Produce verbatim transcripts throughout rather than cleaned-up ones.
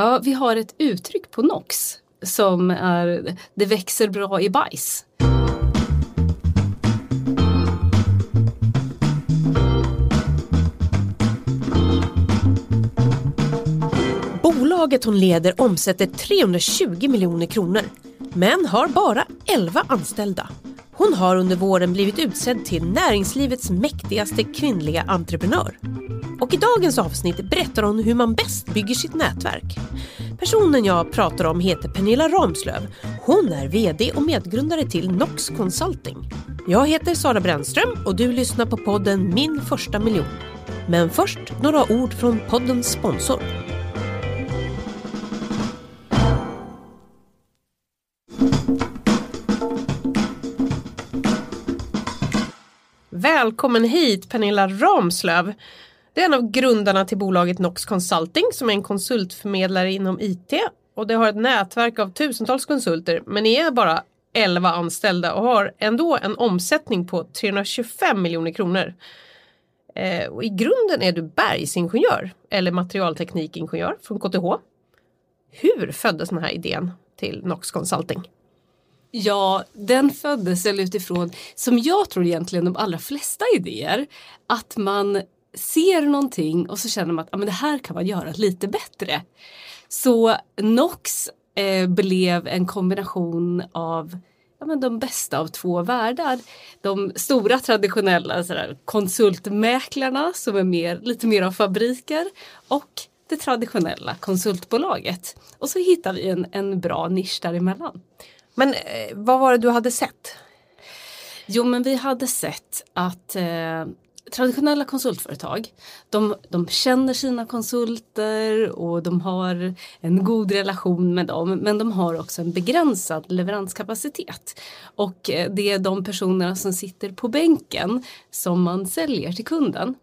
Ja, vi har ett uttryck på Nox som är det växer bra i bajs. Bolaget hon leder omsätter trehundratjugo miljoner kronor, men har bara elva anställda. Hon har under våren blivit utsedd till Näringslivets mäktigaste kvinnliga entreprenör. Och i dagens avsnitt berättar hon hur man bäst bygger sitt nätverk. Personen jag pratar om heter Pernilla Ramslöv. Hon är vd och medgrundare till Nox Consulting. Jag heter Sara Brännström och du lyssnar på podden Min första miljon. Men först några ord från poddens sponsor. Välkommen hit Pernilla Ramslöv. Det är en av grundarna till bolaget Nox Consulting som är en konsultförmedlare inom I T. Och det har ett nätverk av tusentals konsulter, men ni är bara elva anställda och har ändå en omsättning på trehundratjugofem miljoner kronor. Eh, och i grunden är du bergsingenjör eller materialteknikingenjör från K T H. Hur föddes den här idén till Nox Consulting? Ja, den föddes eller utifrån, som jag tror egentligen de allra flesta idéer, att man ser någonting och så känner man att ja, men det här kan man göra lite bättre. Så Nox eh, blev en kombination av ja, men de bästa av två världar. De stora traditionella sådär, konsultmäklarna som är mer, lite mer av fabriker och det traditionella konsultbolaget. Och så hittar vi en, en bra nisch däremellan. Men vad var det du hade sett? Jo, men vi hade sett att eh, traditionella konsultföretag, de, de känner sina konsulter och de har en god relation med dem. Men de har också en begränsad leveranskapacitet. Och det är de personerna som sitter på bänken som man säljer till kunden.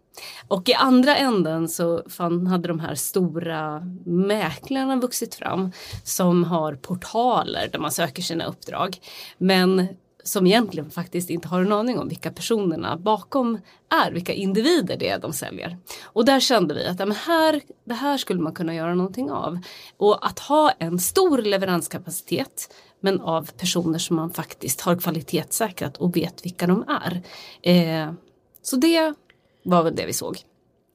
Och i andra änden så fan hade de här stora mäklarna vuxit fram som har portaler där man söker sina uppdrag. Men som egentligen faktiskt inte har en aning om vilka personerna bakom är, vilka individer det är de säljer. Och där kände vi att ja, men här, det här skulle man kunna göra någonting av. Och att ha en stor leveranskapacitet men av personer som man faktiskt har kvalitetssäkrat och vet vilka de är. Eh, så det... var väl det vi såg.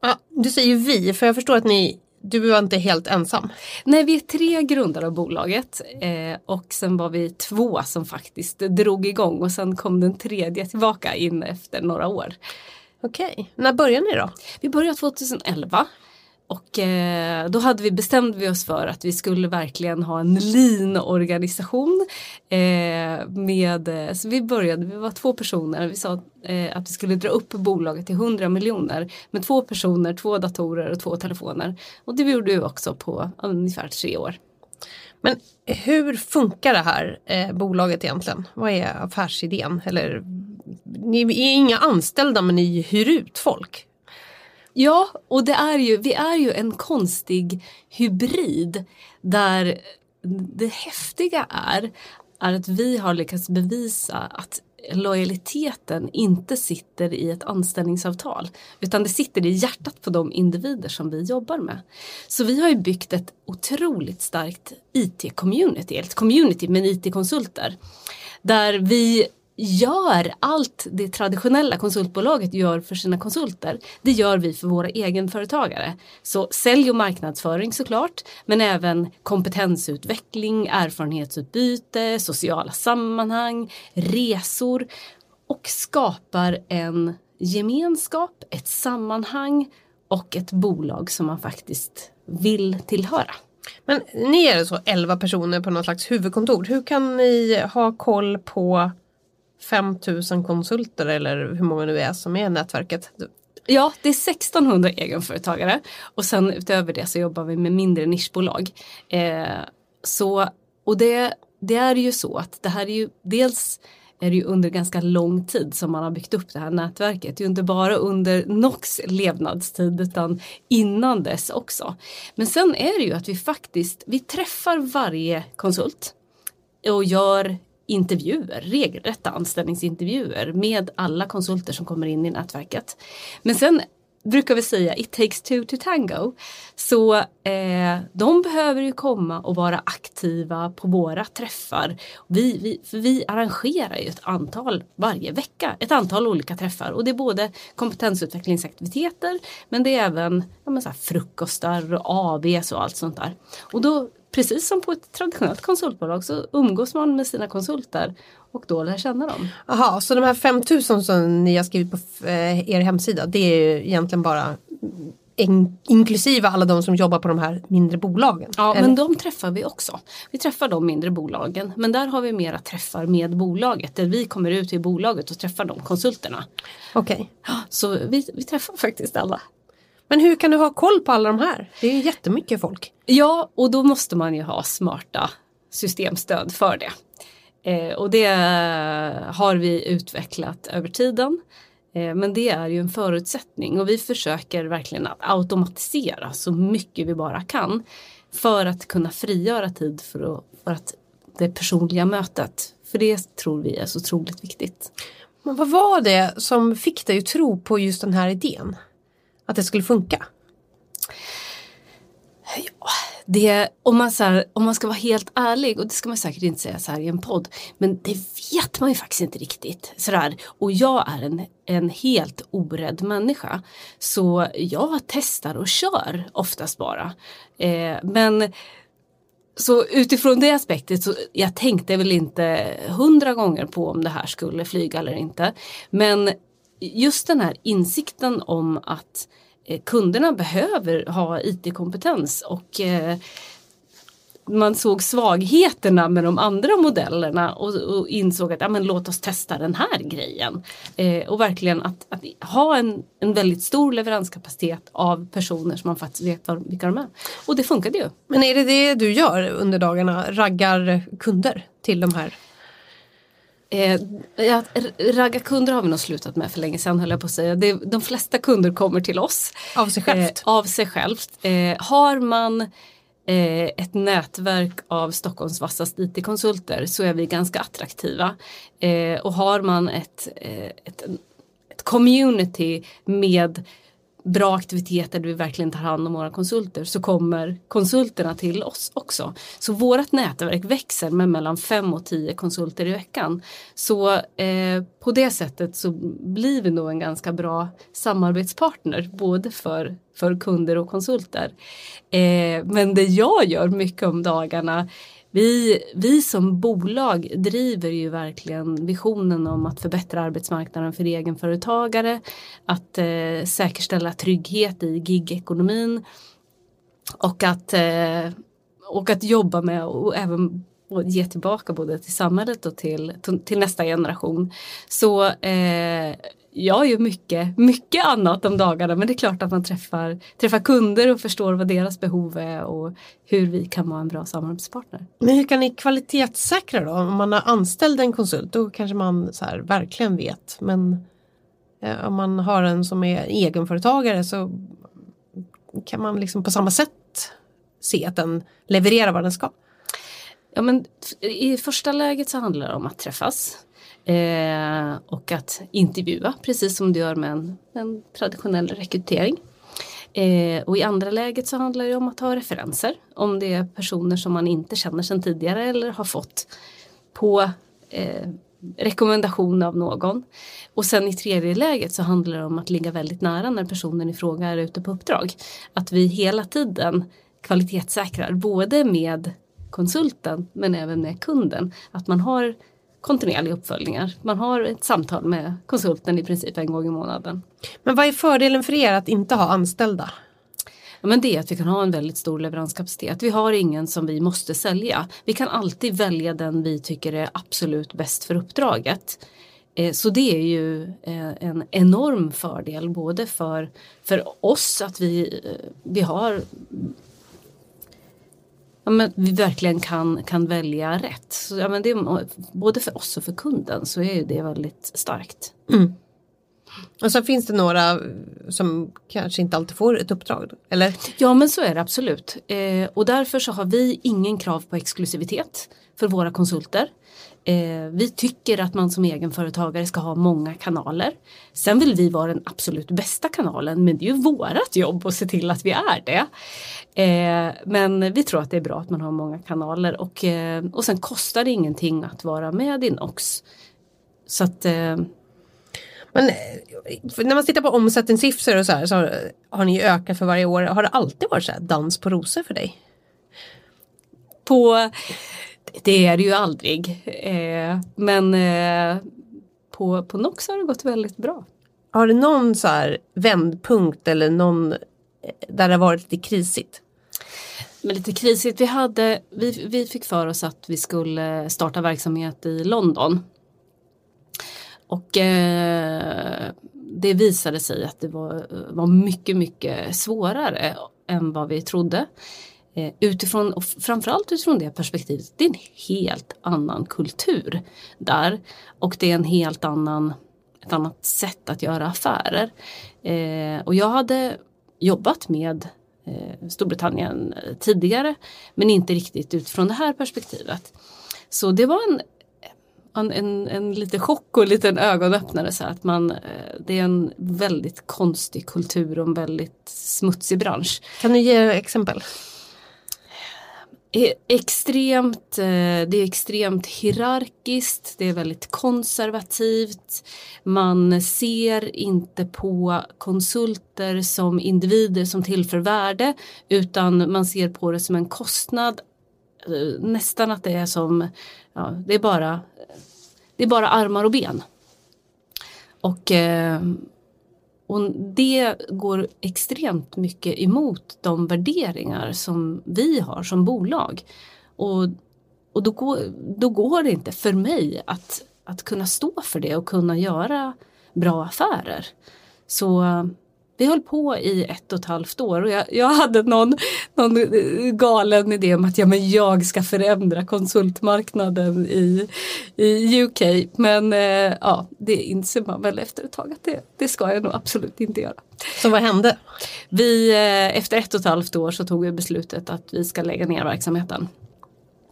Ja, du säger vi, för jag förstår att ni, du var inte helt ensam. Nej, vi är tre grundare av bolaget eh, och sen var vi två som faktiskt drog igång och sen kom den tredje tillbaka in efter några år. Okej, när började ni då? Vi började tjugoelva och eh, då hade vi, bestämde vi oss för att vi skulle verkligen ha en lean-organisation. Eh, med, så vi började, vi var två personer, vi sa att vi skulle dra upp bolaget till hundra miljoner med två personer, två datorer och två telefoner. Och det gjorde vi också på ungefär tre år. Men hur funkar det här eh, bolaget egentligen? Vad är affärsidén? Eller, ni är inga anställda men ni hyr ut folk. Ja, och det är ju, vi är ju en konstig hybrid där det häftiga är, är att vi har lyckats bevisa att lojaliteten inte sitter i ett anställningsavtal utan det sitter i hjärtat på de individer som vi jobbar med. Så vi har ju byggt ett otroligt starkt I T-community, ett community med I T-konsulter där vi gör allt det traditionella konsultbolaget gör för sina konsulter, det gör vi för våra egenföretagare. Så sälj och marknadsföring såklart, men även kompetensutveckling, erfarenhetsutbyte, sociala sammanhang, resor och skapar en gemenskap, ett sammanhang och ett bolag som man faktiskt vill tillhöra. Men ni är så elva personer på något slags huvudkontor. Hur kan ni ha koll på fem tusen konsulter eller hur många nu är som är nätverket? Ja, det är sextonhundra egenföretagare och sen utöver det så jobbar vi med mindre nischbolag. Eh, så, och det, det är ju så att det här är ju dels är det ju under ganska lång tid som man har byggt upp det här nätverket. Det är ju inte bara under Nox levnadstid utan innan dess också. Men sen är det ju att vi faktiskt, vi träffar varje konsult och gör intervjuer, regelrätta anställningsintervjuer med alla konsulter som kommer in i nätverket. Men sen brukar vi säga, it takes two to tango. Så eh, de behöver ju komma och vara aktiva på våra träffar. Vi, vi, för vi arrangerar ju ett antal varje vecka, ett antal olika träffar. Och det är både kompetensutvecklingsaktiviteter, men det är även ja, men så här, frukostar och A Vs och allt sånt där. Och då, precis som på ett traditionellt konsultbolag, så umgås man med sina konsulter och då lär känna dem. Aha, så de här fem tusen som ni har skrivit på er hemsida, det är ju egentligen bara in- inklusive alla de som jobbar på de här mindre bolagen? Ja, eller? Men de träffar vi också. Vi träffar de mindre bolagen, men där har vi mera träffar med bolaget, där vi kommer ut i bolaget och träffar de konsulterna. Okej. Okay. Så vi, vi träffar faktiskt alla. Men hur kan du ha koll på alla de här? Det är ju jättemycket folk. Ja, och då måste man ju ha smarta systemstöd för det. Eh, och det har vi utvecklat över tiden. Eh, men det är ju en förutsättning. Och vi försöker verkligen att automatisera så mycket vi bara kan. För att kunna frigöra tid för, att, för att det personliga mötet. För det tror vi är så otroligt viktigt. Men vad var det som fick dig att tro på just den här idén? Att det skulle funka? Ja, det, om, man så här, om man ska vara helt ärlig, och det ska man säkert inte säga så här i en podd, men det vet man ju faktiskt inte riktigt. Så där. Och jag är en, en helt orädd människa, så jag testar och kör oftast bara. Eh, men så utifrån det aspektet så jag tänkte väl inte hundra gånger på om det här skulle flyga eller inte, men just den här insikten om att eh, kunderna behöver ha I T-kompetens och eh, man såg svagheterna med de andra modellerna och, och insåg att ja, men låt oss testa den här grejen. Eh, och verkligen att, att ha en, en väldigt stor leveranskapacitet av personer som man faktiskt vet var, vilka de är. Och det funkade ju. Men är det det du gör under dagarna? Raggar kunder till de här? Eh, ja, ragga kunder har vi nog slutat med för länge sedan, höll jag på att säga. Det, de flesta kunder kommer till oss. Av sig självt. Eh, av sig självt. Eh, har man eh, ett nätverk av Stockholms vassast I T-konsulter så är vi ganska attraktiva. Eh, och har man ett, eh, ett, ett community med bra aktiviteter där vi verkligen tar hand om våra konsulter, så kommer konsulterna till oss också. Så vårt nätverk växer med mellan fem och tio konsulter i veckan. Så eh, på det sättet så blir vi nog en ganska bra samarbetspartner både för, för kunder och konsulter. Eh, men det jag gör mycket om dagarna, vi, vi som bolag driver ju verkligen visionen om att förbättra arbetsmarknaden för egenföretagare, att eh, säkerställa trygghet i gigekonomin och att, eh, och att jobba med och även och ge tillbaka både till samhället och till, till nästa generation. Så eh, jag gör mycket, mycket annat om dagarna, men det är klart att man träffar, träffar kunder och förstår vad deras behov är och hur vi kan vara en bra samarbetspartner. Men hur kan ni kvalitetssäkra då? Om man har anställd en konsult, då kanske man så här verkligen vet. Men eh, om man har en som är egenföretagare så kan man liksom på samma sätt se att den levererar vad den ska. Ja, men i första läget så handlar det om att träffas eh, och att intervjua, precis som du gör med en, en traditionell rekrytering. Eh, och i andra läget så handlar det om att ha referenser, om det är personer som man inte känner sedan tidigare eller har fått på eh, rekommendation av någon. Och sen i tredje läget så handlar det om att ligga väldigt nära när personen i fråga är ute på uppdrag. Att vi hela tiden kvalitetssäkrar både med konsulten men även med kunden, att man har kontinuerliga uppföljningar. Man har ett samtal med konsulten i princip en gång i månaden. Men vad är fördelen för er att inte ha anställda? Ja, men det är att vi kan ha en väldigt stor leveranskapacitet. Vi har ingen som vi måste sälja. Vi kan alltid välja den vi tycker är absolut bäst för uppdraget. Så det är ju en enorm fördel både för, för oss att vi, vi har... Ja, men vi verkligen kan, kan välja rätt. Så, ja, men det, både för oss och för kunden så är ju det väldigt starkt. Mm. Och så finns det några som kanske inte alltid får ett uppdrag, eller? Ja, men så är det absolut. Eh, och därför så har vi ingen krav på exklusivitet för våra konsulter. Eh, vi tycker att man som egenföretagare ska ha många kanaler. Sen vill vi vara den absolut bästa kanalen, men det är ju vårat jobb att se till att vi är det. Eh, men vi tror att det är bra att man har många kanaler. Och, eh, och sen kostar det ingenting att vara med i Nox. Så att... Eh, Men när man tittar på omsättningssiffror och så här, så har ni ju ökat för varje år. Har det alltid varit så här dans på rosor för dig? På, det är det ju aldrig. Eh, men eh, på, på Nox har det gått väldigt bra. Har det någon så här vändpunkt eller någon där det har varit lite krisigt? Men lite krisigt. Vi, hade, vi, vi fick för oss att vi skulle starta verksamhet i London. Och eh, det visade sig att det var, var mycket, mycket svårare än vad vi trodde. Eh, utifrån, och framförallt utifrån det perspektivet, det är en helt annan kultur där. Och det är en helt annan, ett annat sätt att göra affärer. Eh, och jag hade jobbat med eh, Storbritannien tidigare, men inte riktigt utifrån det här perspektivet. Så det var en... En, en, en liten chock och en liten ögonöppnare så att man, det är en väldigt konstig kultur och en väldigt smutsig bransch. Kan du ge exempel? E- extremt, det är extremt hierarkiskt, det är väldigt konservativt. Man ser inte på konsulter som individer som tillför värde, utan man ser på det som en kostnad. Nästan att det är som, ja, det är bara det är bara armar och ben. Och, och det går extremt mycket emot de värderingar som vi har som bolag. Och, och då, går, då går det inte för mig att, att kunna stå för det och kunna göra bra affärer. Så... Vi höll på i ett och ett halvt år och jag, jag hade någon, någon galen idé om att ja, men jag ska förändra konsultmarknaden i, i U K. Men eh, ja, det inser man väl efter ett tag att det, det ska jag nog absolut inte göra. Så vad hände? Vi, eh, efter ett och ett halvt år så tog vi beslutet att vi ska lägga ner verksamheten.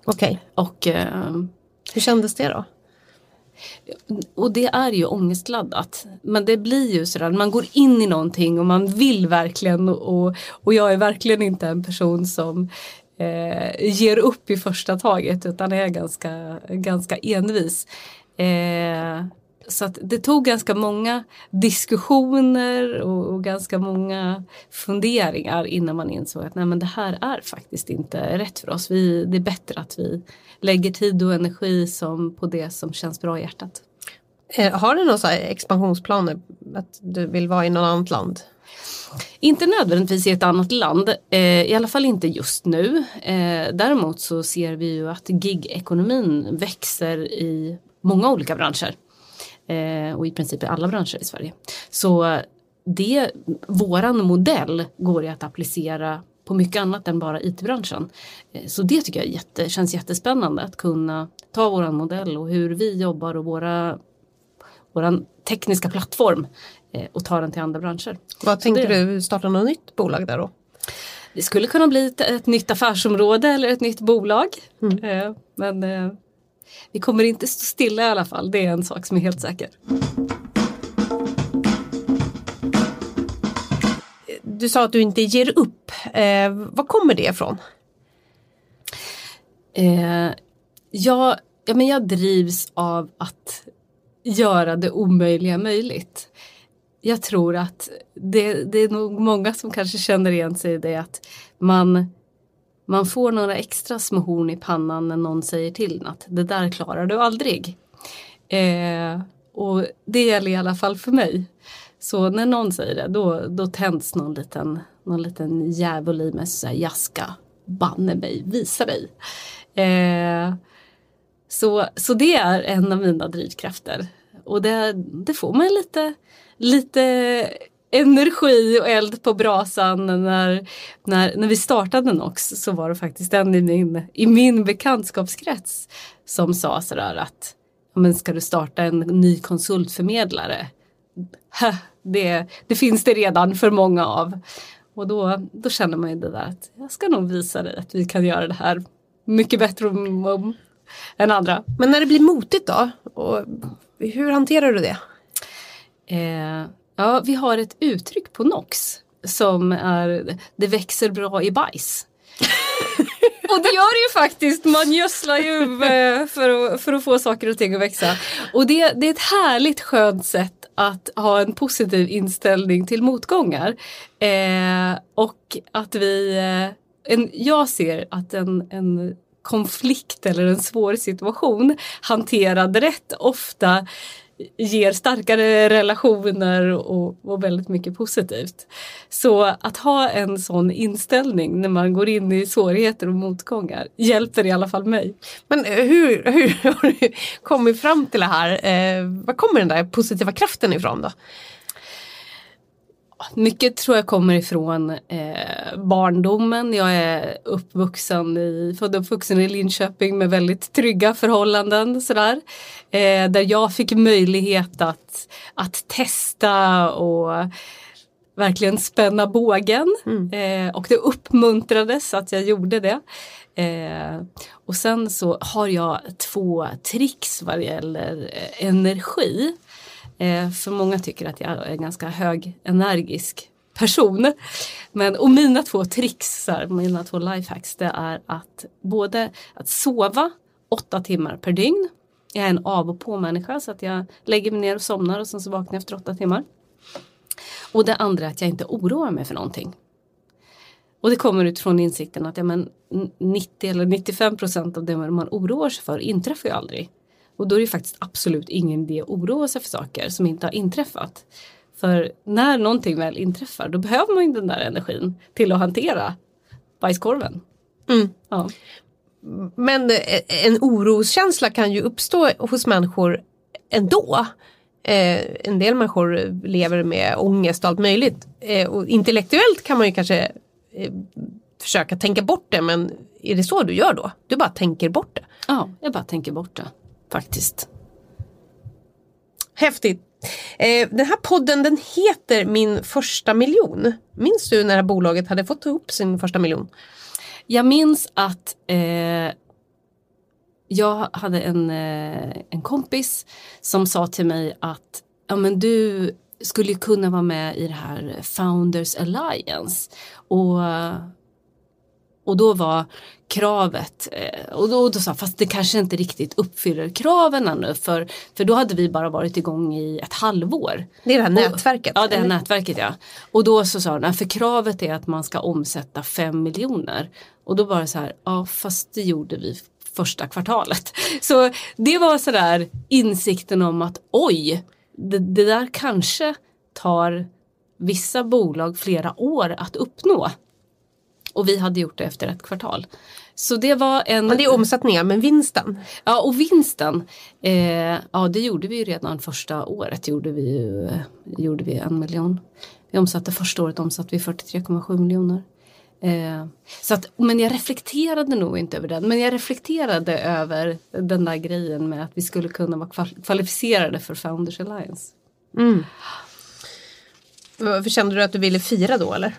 Okej. Och, eh, hur kändes det då? Och det är ju ångestladdat, men det blir ju sådär, man går in i någonting och man vill verkligen, och, och jag är verkligen inte en person som eh, ger upp i första taget, utan är ganska, ganska envis. Eh, så att det tog ganska många diskussioner och, och ganska många funderingar innan man insåg att nej, men det här är faktiskt inte rätt för oss. Vi, det är bättre att vi lägger tid och energi som på det som känns bra i hjärtat. Har du några så här expansionsplaner att du vill vara i något annat land? Inte nödvändigtvis i ett annat land, eh, i alla fall inte just nu. Eh, däremot så ser vi ju att gig-ekonomin växer i många olika branscher. Och i princip i alla branscher i Sverige. Så det, våran modell går ju att applicera på mycket annat än bara it-branschen. Så det tycker jag jätte, känns jättespännande, att kunna ta våran modell och hur vi jobbar och våra, våran tekniska plattform och ta den till andra branscher. Vad tänker det, du, starta något nytt bolag där då? Det skulle kunna bli ett, ett nytt affärsområde eller ett nytt bolag. Mm. Men... Vi kommer inte stå stilla i alla fall, det är en sak som är helt säker. Du sa att du inte ger upp. Eh, vad kommer det ifrån? Eh, jag, ja, men jag drivs av att göra det omöjliga möjligt. Jag tror att det, det är nog många som kanske känner igen sig i det, att man... Man får några extra små horn i pannan när någon säger till att det där klarar du aldrig. Eh, och det gäller i alla fall för mig. Så när någon säger det, då, då tänds någon liten, någon liten djävul i mig som säger jag ska banne mig, visa dig. Eh, så, så det är en av mina drivkrafter. Och det, det får man lite... lite energi och eld på brasan. När, när, när vi startade Nox så var det faktiskt en i min, i min bekantskapskrets som sa sådär att, men ska du starta en ny konsultförmedlare? det, det finns det redan för många av. Och då, då känner man ju det där att jag ska nog visa dig att vi kan göra det här mycket bättre än andra. Men när det blir motigt då, och hur hanterar du det? Eh, ja, vi har ett uttryck på Nox som är det växer bra i bajs. Och det gör det ju faktiskt. Man gödslar ju för att, för att få saker och ting att växa. Och det, det är ett härligt skönt sätt att ha en positiv inställning till motgångar. Eh, och att vi... En, jag ser att en, en konflikt eller en svår situation hanterad rätt ofta ger starkare relationer och, och väldigt mycket positivt. Så att ha en sån inställning när man går in i svårigheter och motgångar hjälper i alla fall mig. Men hur, hur har du kommit fram till det här? Eh, var kommer den där positiva kraften ifrån då? Mycket tror jag kommer ifrån eh, barndomen. Jag är uppvuxen i, född uppvuxen i Linköping med väldigt trygga förhållanden. Sådär. Eh, där jag fick möjlighet att, att testa och verkligen spänna bågen. Mm. Eh, och det uppmuntrades att jag gjorde det. Eh, och sen så har jag två tricks vad gäller energi. För många tycker att jag är en ganska hög, energisk person. Men, och mina två tricks, mina två lifehacks, det är att både att sova åtta timmar per dygn. Jag är en av- och på-människa så att jag lägger mig ner och somnar och sen så vaknar jag efter åtta timmar. Och det andra är att jag inte oroar mig för någonting. Och det kommer utifrån insikten att ja, men nittio eller nittiofem procent av det man oroar sig för inträffar ju aldrig. Och då är det faktiskt absolut ingen idé att oroa sig för saker som inte har inträffat. För när någonting väl inträffar, då behöver man ju den där energin till att hantera bajskorven. Mm. Ja. Men en oroskänsla kan ju uppstå hos människor ändå. Eh, en del människor lever med ångest och allt möjligt. Eh, och intellektuellt kan man ju kanske eh, försöka tänka bort det, men är det så du gör då? Du bara tänker bort det? Ja, jag bara tänker bort det. Faktiskt. Häftigt. Eh, den här podden, den heter Min första miljon. Minns du när det här bolaget hade fått ihop sin första miljon? Jag minns att eh, jag hade en, eh, en kompis som sa till mig att ja, men du skulle kunna vara med i det här Founders Alliance. Och... Och då var kravet, och då, då sa fast det kanske inte riktigt uppfyller kraven ännu, för, för då hade vi bara varit igång i ett halvår. Det är det här nätverket? Och, ja, det här nätverket, ja. Och då så sa hon, för kravet är att man ska omsätta fem miljoner. Och då bara så här, ja fast det gjorde vi första kvartalet. Så det var så där insikten om att oj, det, det där kanske tar vissa bolag flera år att uppnå. Och vi hade gjort det efter ett kvartal. Så det var en... Men det är omsättningar, men vinsten? Ja, och vinsten. Eh, ja, det gjorde vi ju redan första året. Gjorde vi ju, gjorde vi en miljon. Vi omsatte första året omsatte vi fyrtiotre komma sju miljoner. Eh, så att, men jag reflekterade nog inte över den. Men jag reflekterade över den där grejen med att vi skulle kunna vara kvalificerade för Founders Alliance. Mm. Kände du att du ville fira då, eller?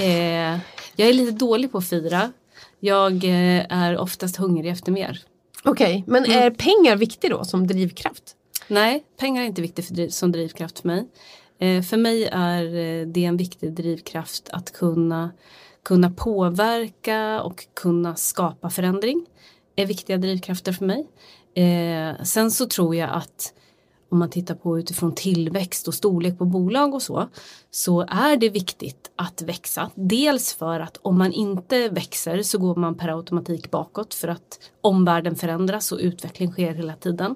Eh, jag är lite dålig på att fira. Jag eh, är oftast hungrig efter mer. Okej, men mm. är pengar viktigt då som drivkraft? Nej, pengar är inte viktigt för driv, som drivkraft för mig. Eh, för mig är eh, det en viktig drivkraft att kunna, kunna påverka och kunna skapa förändring. Det är viktiga drivkrafter för mig. Eh, sen så tror jag att om man tittar på utifrån tillväxt och storlek på bolag och så, så är det viktigt att växa. Dels för att om man inte växer så går man per automatik bakåt för att omvärlden förändras och utveckling sker hela tiden.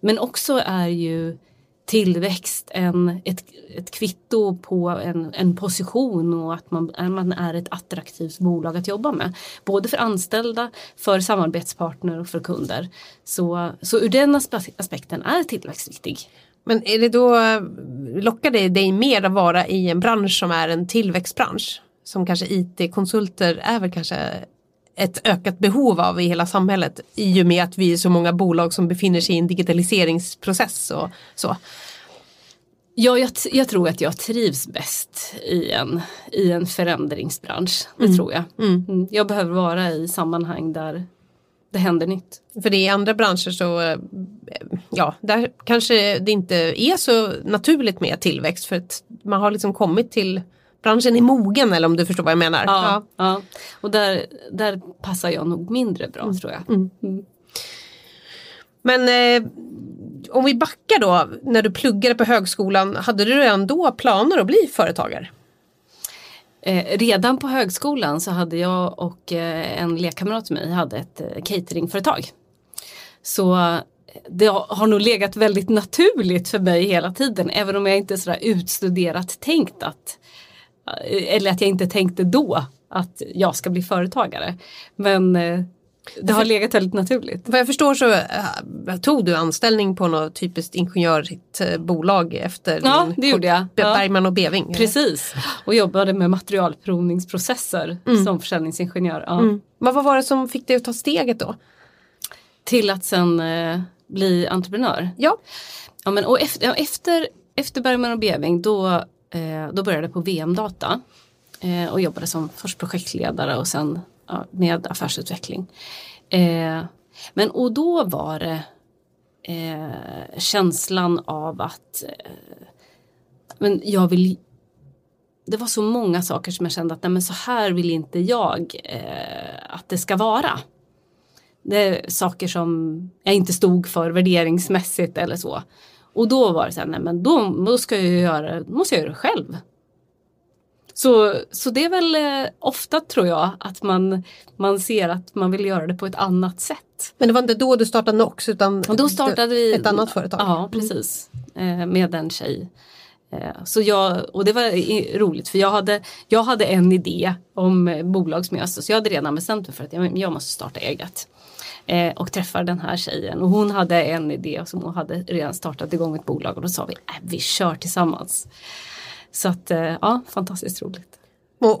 Men också är ju tillväxt en, ett, ett kvitto på en, en position och att man, man är ett attraktivt bolag att jobba med. Både för anställda, för samarbetspartner och för kunder. Så, så ur den aspekten är tillväxt viktig. Men är det då, lockar det dig mer att vara i en bransch som är en tillväxtbransch? Som kanske I T-konsulter är väl kanske ett ökat behov av i hela samhället i och med att vi är så många bolag som befinner sig i en digitaliseringsprocess och så. Ja, jag, jag tror att jag trivs bäst i en, i en förändringsbransch. Det mm. tror jag. Mm. Jag behöver vara i sammanhang där det händer nytt. För i andra branscher så, ja, där kanske det inte är så naturligt med tillväxt. För att man har liksom kommit till, branschen är mogen, eller om du förstår vad jag menar. Ja, ja. ja. Och där, där passar jag nog mindre bra, mm. tror jag. Mm. Mm. Men eh, om vi backar då, när du pluggade på högskolan, hade du redan då planer att bli företagare? Eh, redan på högskolan så hade jag och eh, en lekkamrat till mig hade ett eh, cateringföretag. Så det har nog legat väldigt naturligt för mig hela tiden, även om jag inte sådär utstuderat tänkt att, eller att jag inte tänkte då att jag ska bli företagare. Men eh, det har legat väldigt naturligt. Vad jag förstår så äh, tog du anställning på något typiskt ingenjörigt äh, bolag efter ja, din, det gjorde jag. Bergman och Beving. Ja. Precis. Och jobbade med materialprovningsprocesser mm. som försäljningsingenjör. Ja. Mm. Men vad var det som fick dig att ta steget då? Till att sen äh, bli entreprenör? Ja. Ja, men, och efter, efter, efter Bergman och Beving då, äh, då började jag på V M-data äh, och jobbade som först projektledare och sen Ja, med affärsutveckling. Eh, men och då var det eh, känslan av att eh, men jag vill, det var så många saker som jag kände att nej, men så här vill inte jag eh, att det ska vara. Det är saker som jag inte stod för värderingsmässigt eller så. Och då var det så här, nej men då, då ska jag göra, måste jag göra det själv. Så, så det är väl eh, ofta tror jag att man, man ser att man vill göra det på ett annat sätt. Men det var inte då du startade Nox utan då startade vi, ett annat företag? Ja, precis. Eh, med en tjej. Eh, så jag, och det var i, roligt för jag hade, jag hade en idé om eh, bolag som jag, så jag hade redan bestämt mig för att jag, jag måste starta eget. Eh, och träffade den här tjejen och hon hade en idé som hon hade redan startat igång ett bolag och då sa vi, äh, vi kör tillsammans. Så att, ja, fantastiskt roligt.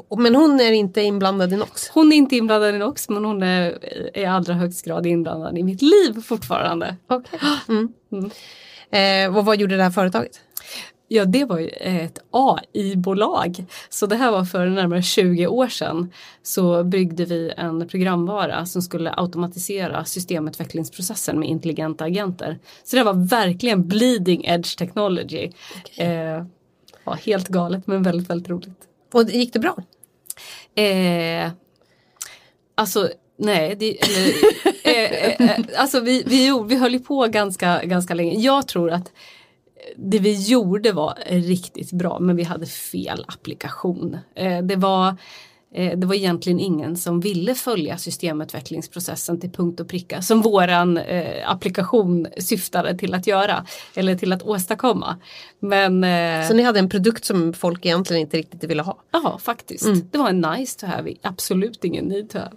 Och, men hon är inte inblandad i Nox? Hon är inte inblandad i Nox, men hon är i allra högst grad inblandad i mitt liv fortfarande. Okej. Okay. Mm. Mm. Eh, och vad gjorde det här företaget? Ja, det var ju ett A I-bolag. Så det här var för närmare tjugo år sedan. Så byggde vi en programvara som skulle automatisera systemutvecklingsprocessen med intelligenta agenter. Så det var verkligen bleeding edge technology. Okay. Eh, Ja, helt galet men väldigt, väldigt roligt. Och gick det bra? Eh, alltså, nej. Det, eller, eh, eh, alltså, vi, vi, vi höll ju på ganska, ganska länge. Jag tror att det vi gjorde var riktigt bra, men vi hade fel applikation. Eh, det var, eh, det var egentligen ingen som ville följa systemutvecklingsprocessen till punkt och pricka, som våran eh, applikation syftade till att göra, eller till att åstadkomma. Men, eh, så ni hade en produkt som folk egentligen inte riktigt ville ha? Ja, faktiskt. Mm. Det var en nice to have, absolut ingen need to have.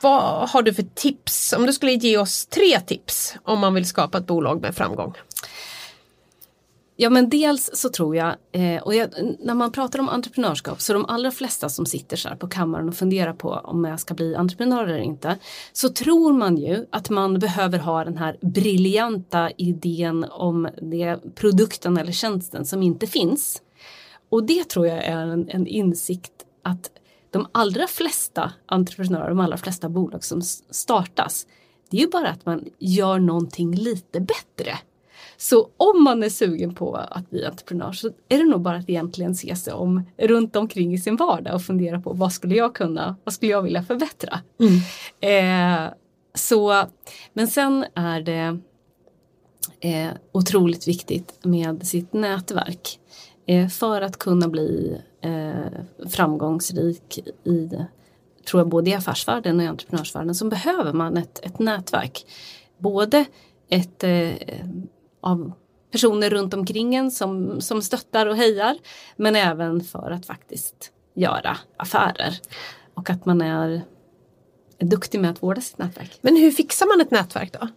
Vad har du för tips? Om du skulle ge oss tre tips om man vill skapa ett bolag med framgång. Ja, men dels så tror jag, eh, och jag, när man pratar om entreprenörskap så de allra flesta som sitter så här på kammaren och funderar på om jag ska bli entreprenör eller inte, så tror man ju att man behöver ha den här briljanta idén om det, produkten eller tjänsten som inte finns. Och det tror jag är en, en insikt att de allra flesta entreprenörer, de allra flesta bolag som startas, det är ju bara att man gör någonting lite bättre. Så om man är sugen på att bli entreprenör så är det nog bara att egentligen se sig om runt omkring i sin vardag och fundera på vad skulle jag kunna, vad skulle jag vilja förbättra. Mm. Eh, så, men sen är det eh, otroligt viktigt med sitt nätverk eh, för att kunna bli eh, framgångsrik i, tror jag, både i affärsvärlden och i entreprenörsvärlden så behöver man ett, ett nätverk. Både ett eh, av personer runt omkring en som, som stöttar och hejar. Men även för att faktiskt göra affärer. Och att man är duktig med att vårda sitt nätverk. Men hur fixar man ett nätverk då?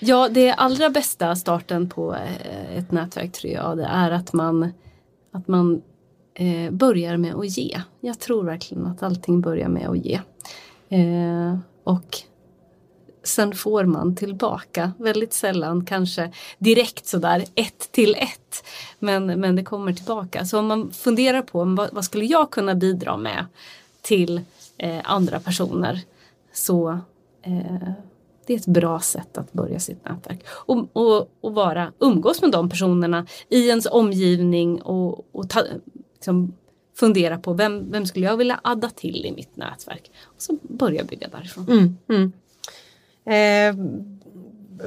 Ja, det allra bästa starten på ett nätverk tror jag. Det är att man, att man eh, börjar med att ge. Jag tror verkligen att allting börjar med att ge. Eh, och sen får man tillbaka. Väldigt sällan kanske direkt sådär ett till ett. Men, men det kommer tillbaka. Så om man funderar på vad, vad skulle jag kunna bidra med till eh, andra personer, så eh, det är ett bra sätt att börja sitt nätverk. Och, och, och vara, umgås med de personerna i ens omgivning och, och ta, liksom, fundera på vem, vem skulle jag vilja adda till i mitt nätverk. Och så börja bygga därifrån. Mm, mm. Eh,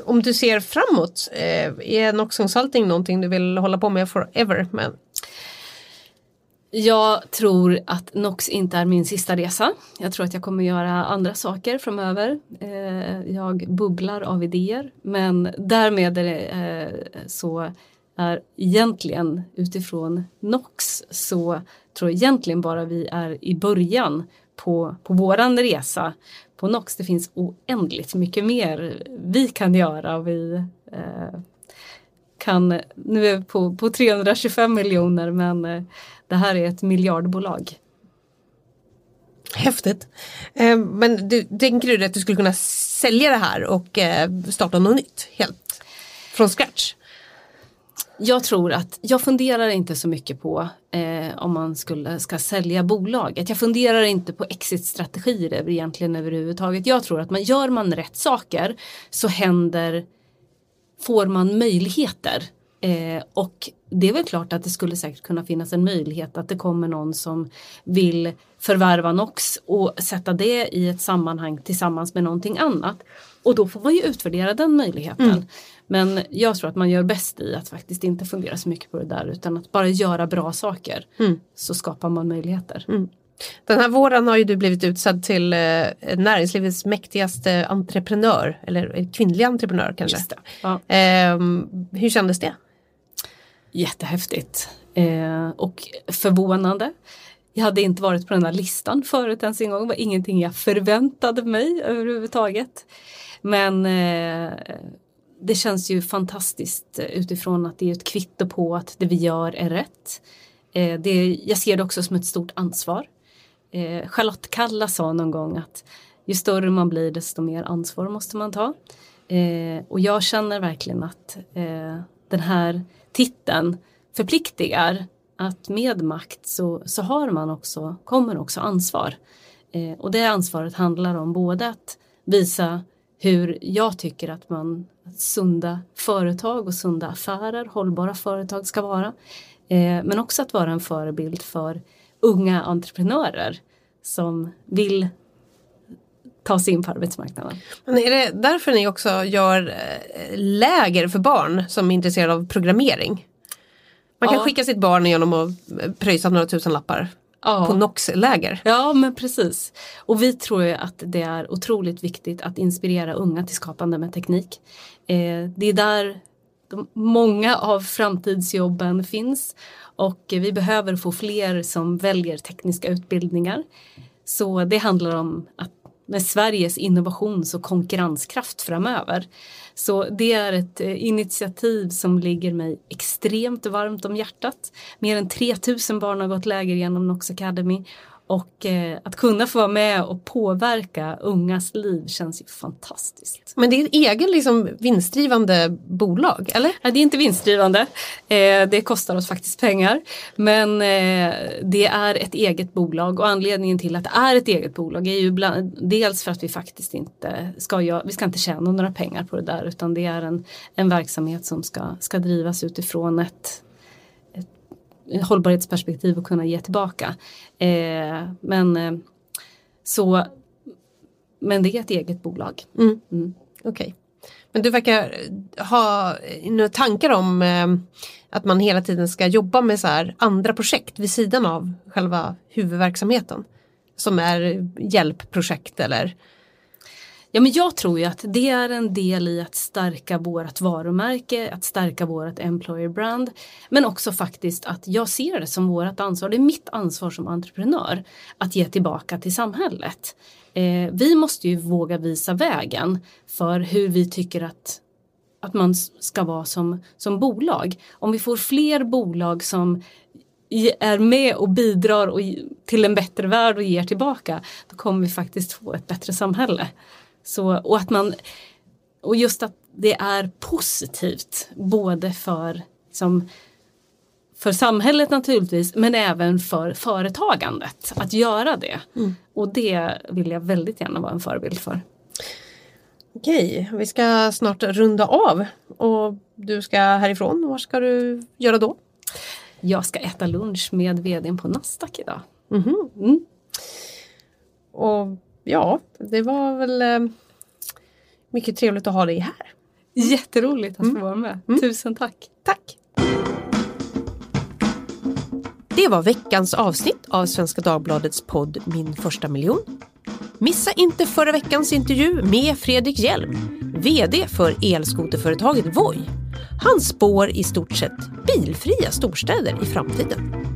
om du ser framåt, eh, är Nox Consulting någonting du vill hålla på med forever? Men... Jag tror att Nox inte är min sista resa. Jag tror att jag kommer göra andra saker framöver. Eh, jag bubblar av idéer. Men därmed är det, eh, så är egentligen utifrån Nox, så tror jag egentligen bara vi är i början på, på våran resa på Nox. Det finns oändligt mycket mer vi kan göra. Vi eh, kan, nu är vi på, på trehundratjugofem miljoner, men eh, det här är ett miljardbolag. Häftigt. Eh, men du, tänker du att du skulle kunna sälja det här och eh, starta något nytt helt från scratch? Jag tror att, jag funderar inte så mycket på eh, om man skulle, ska sälja bolaget. Jag funderar inte på exit-strategier egentligen överhuvudtaget. Jag tror att man gör man rätt saker så händer, får man möjligheter. Eh, och det är väl klart att det skulle säkert kunna finnas en möjlighet att det kommer någon som vill förvärva Nox och sätta det i ett sammanhang tillsammans med någonting annat. Och då får man ju utvärdera den möjligheten. Mm. Men jag tror att man gör bäst i att faktiskt inte fundera så mycket på det där, utan att bara göra bra saker, mm. så skapar man möjligheter. Mm. Den här våren har ju du blivit utsedd till eh, näringslivets mäktigaste entreprenör, eller kvinnliga entreprenör kanske. Just det. Ja. Eh, hur kändes det? Jättehäftigt eh, och förvånande. Jag hade inte varit på den här listan förut ens en gång. Det var ingenting jag förväntade mig överhuvudtaget. Men eh, det känns ju fantastiskt utifrån att det är ett kvitto på att det vi gör är rätt. Eh, det, jag ser det också som ett stort ansvar. Eh, Charlotte Kalla sa någon gång att ju större man blir desto mer ansvar måste man ta. Eh, och jag känner verkligen att eh, den här titeln förpliktigar, att med makt så, så har man också, kommer också ansvar. Eh, och det ansvaret handlar om både att visa hur jag tycker att man, att sunda företag och sunda affärer, hållbara företag ska vara. Eh, men också att vara en förebild för unga entreprenörer som vill ta sig in på arbetsmarknaden. Men är det därför ni också gör läger för barn som är intresserade av programmering? Man kan ja. skicka sitt barn genom att pröjsa några tusen lappar ja. på Nox-läger. Ja, men precis. Och vi tror ju att det är otroligt viktigt att inspirera unga till skapande med teknik. Eh, det är där de, många av framtidsjobben finns. Och vi behöver få fler som väljer tekniska utbildningar. Så det handlar om att med Sveriges innovations- och konkurrenskraft framöver. Så det är ett initiativ som ligger mig extremt varmt om hjärtat. Mer än tre tusen barn har gått läger genom Nox Academy. Och eh, att kunna få vara med och påverka ungas liv känns ju fantastiskt. Men det är ett egen liksom, vinstdrivande bolag, eller? Nej, det är inte vinstdrivande. Eh, det kostar oss faktiskt pengar. Men eh, det är ett eget bolag. Och anledningen till att det är ett eget bolag är ju bland, dels för att vi faktiskt inte ska, göra, vi ska inte tjäna några pengar på det där. Utan det är en, en verksamhet som ska, ska drivas utifrån ett... hållbarhetsperspektiv och kunna ge tillbaka. Eh, men eh, så men det är ett eget bolag. Mm. Mm. Okej. Okay. Men du verkar ha några tankar om eh, att man hela tiden ska jobba med så här andra projekt vid sidan av själva huvudverksamheten som är hjälpprojekt eller. Ja, men jag tror ju att det är en del i att stärka vårt varumärke, att stärka vårt employer brand. Men också faktiskt att jag ser det som vårt ansvar, det är mitt ansvar som entreprenör att ge tillbaka till samhället. Eh, vi måste ju våga visa vägen för hur vi tycker att, att man ska vara som, som bolag. Om vi får fler bolag som är med och bidrar och, till en bättre värld och ger tillbaka, då kommer vi faktiskt få ett bättre samhälle. Så, och att man, och just att det är positivt både för, som, för samhället naturligtvis, men även för företagandet att göra det. Mm. Och det vill jag väldigt gärna vara en förebild för. Okej, vi ska snart runda av och du ska härifrån. Vad ska du göra då? Jag ska äta lunch med vdn på Nasdaq idag. Mm-hmm. Mm. Och ja, det var väl eh, mycket trevligt att ha dig här. Jätteroligt att få mm. vara med. Mm. Tusen tack. Tack. Det var veckans avsnitt av Svenska Dagbladets podd Min första miljon. Missa inte förra veckans intervju med Fredrik Hjelm, vd för elskoterföretaget Voj. Han spår i stort sett bilfria storstäder i framtiden.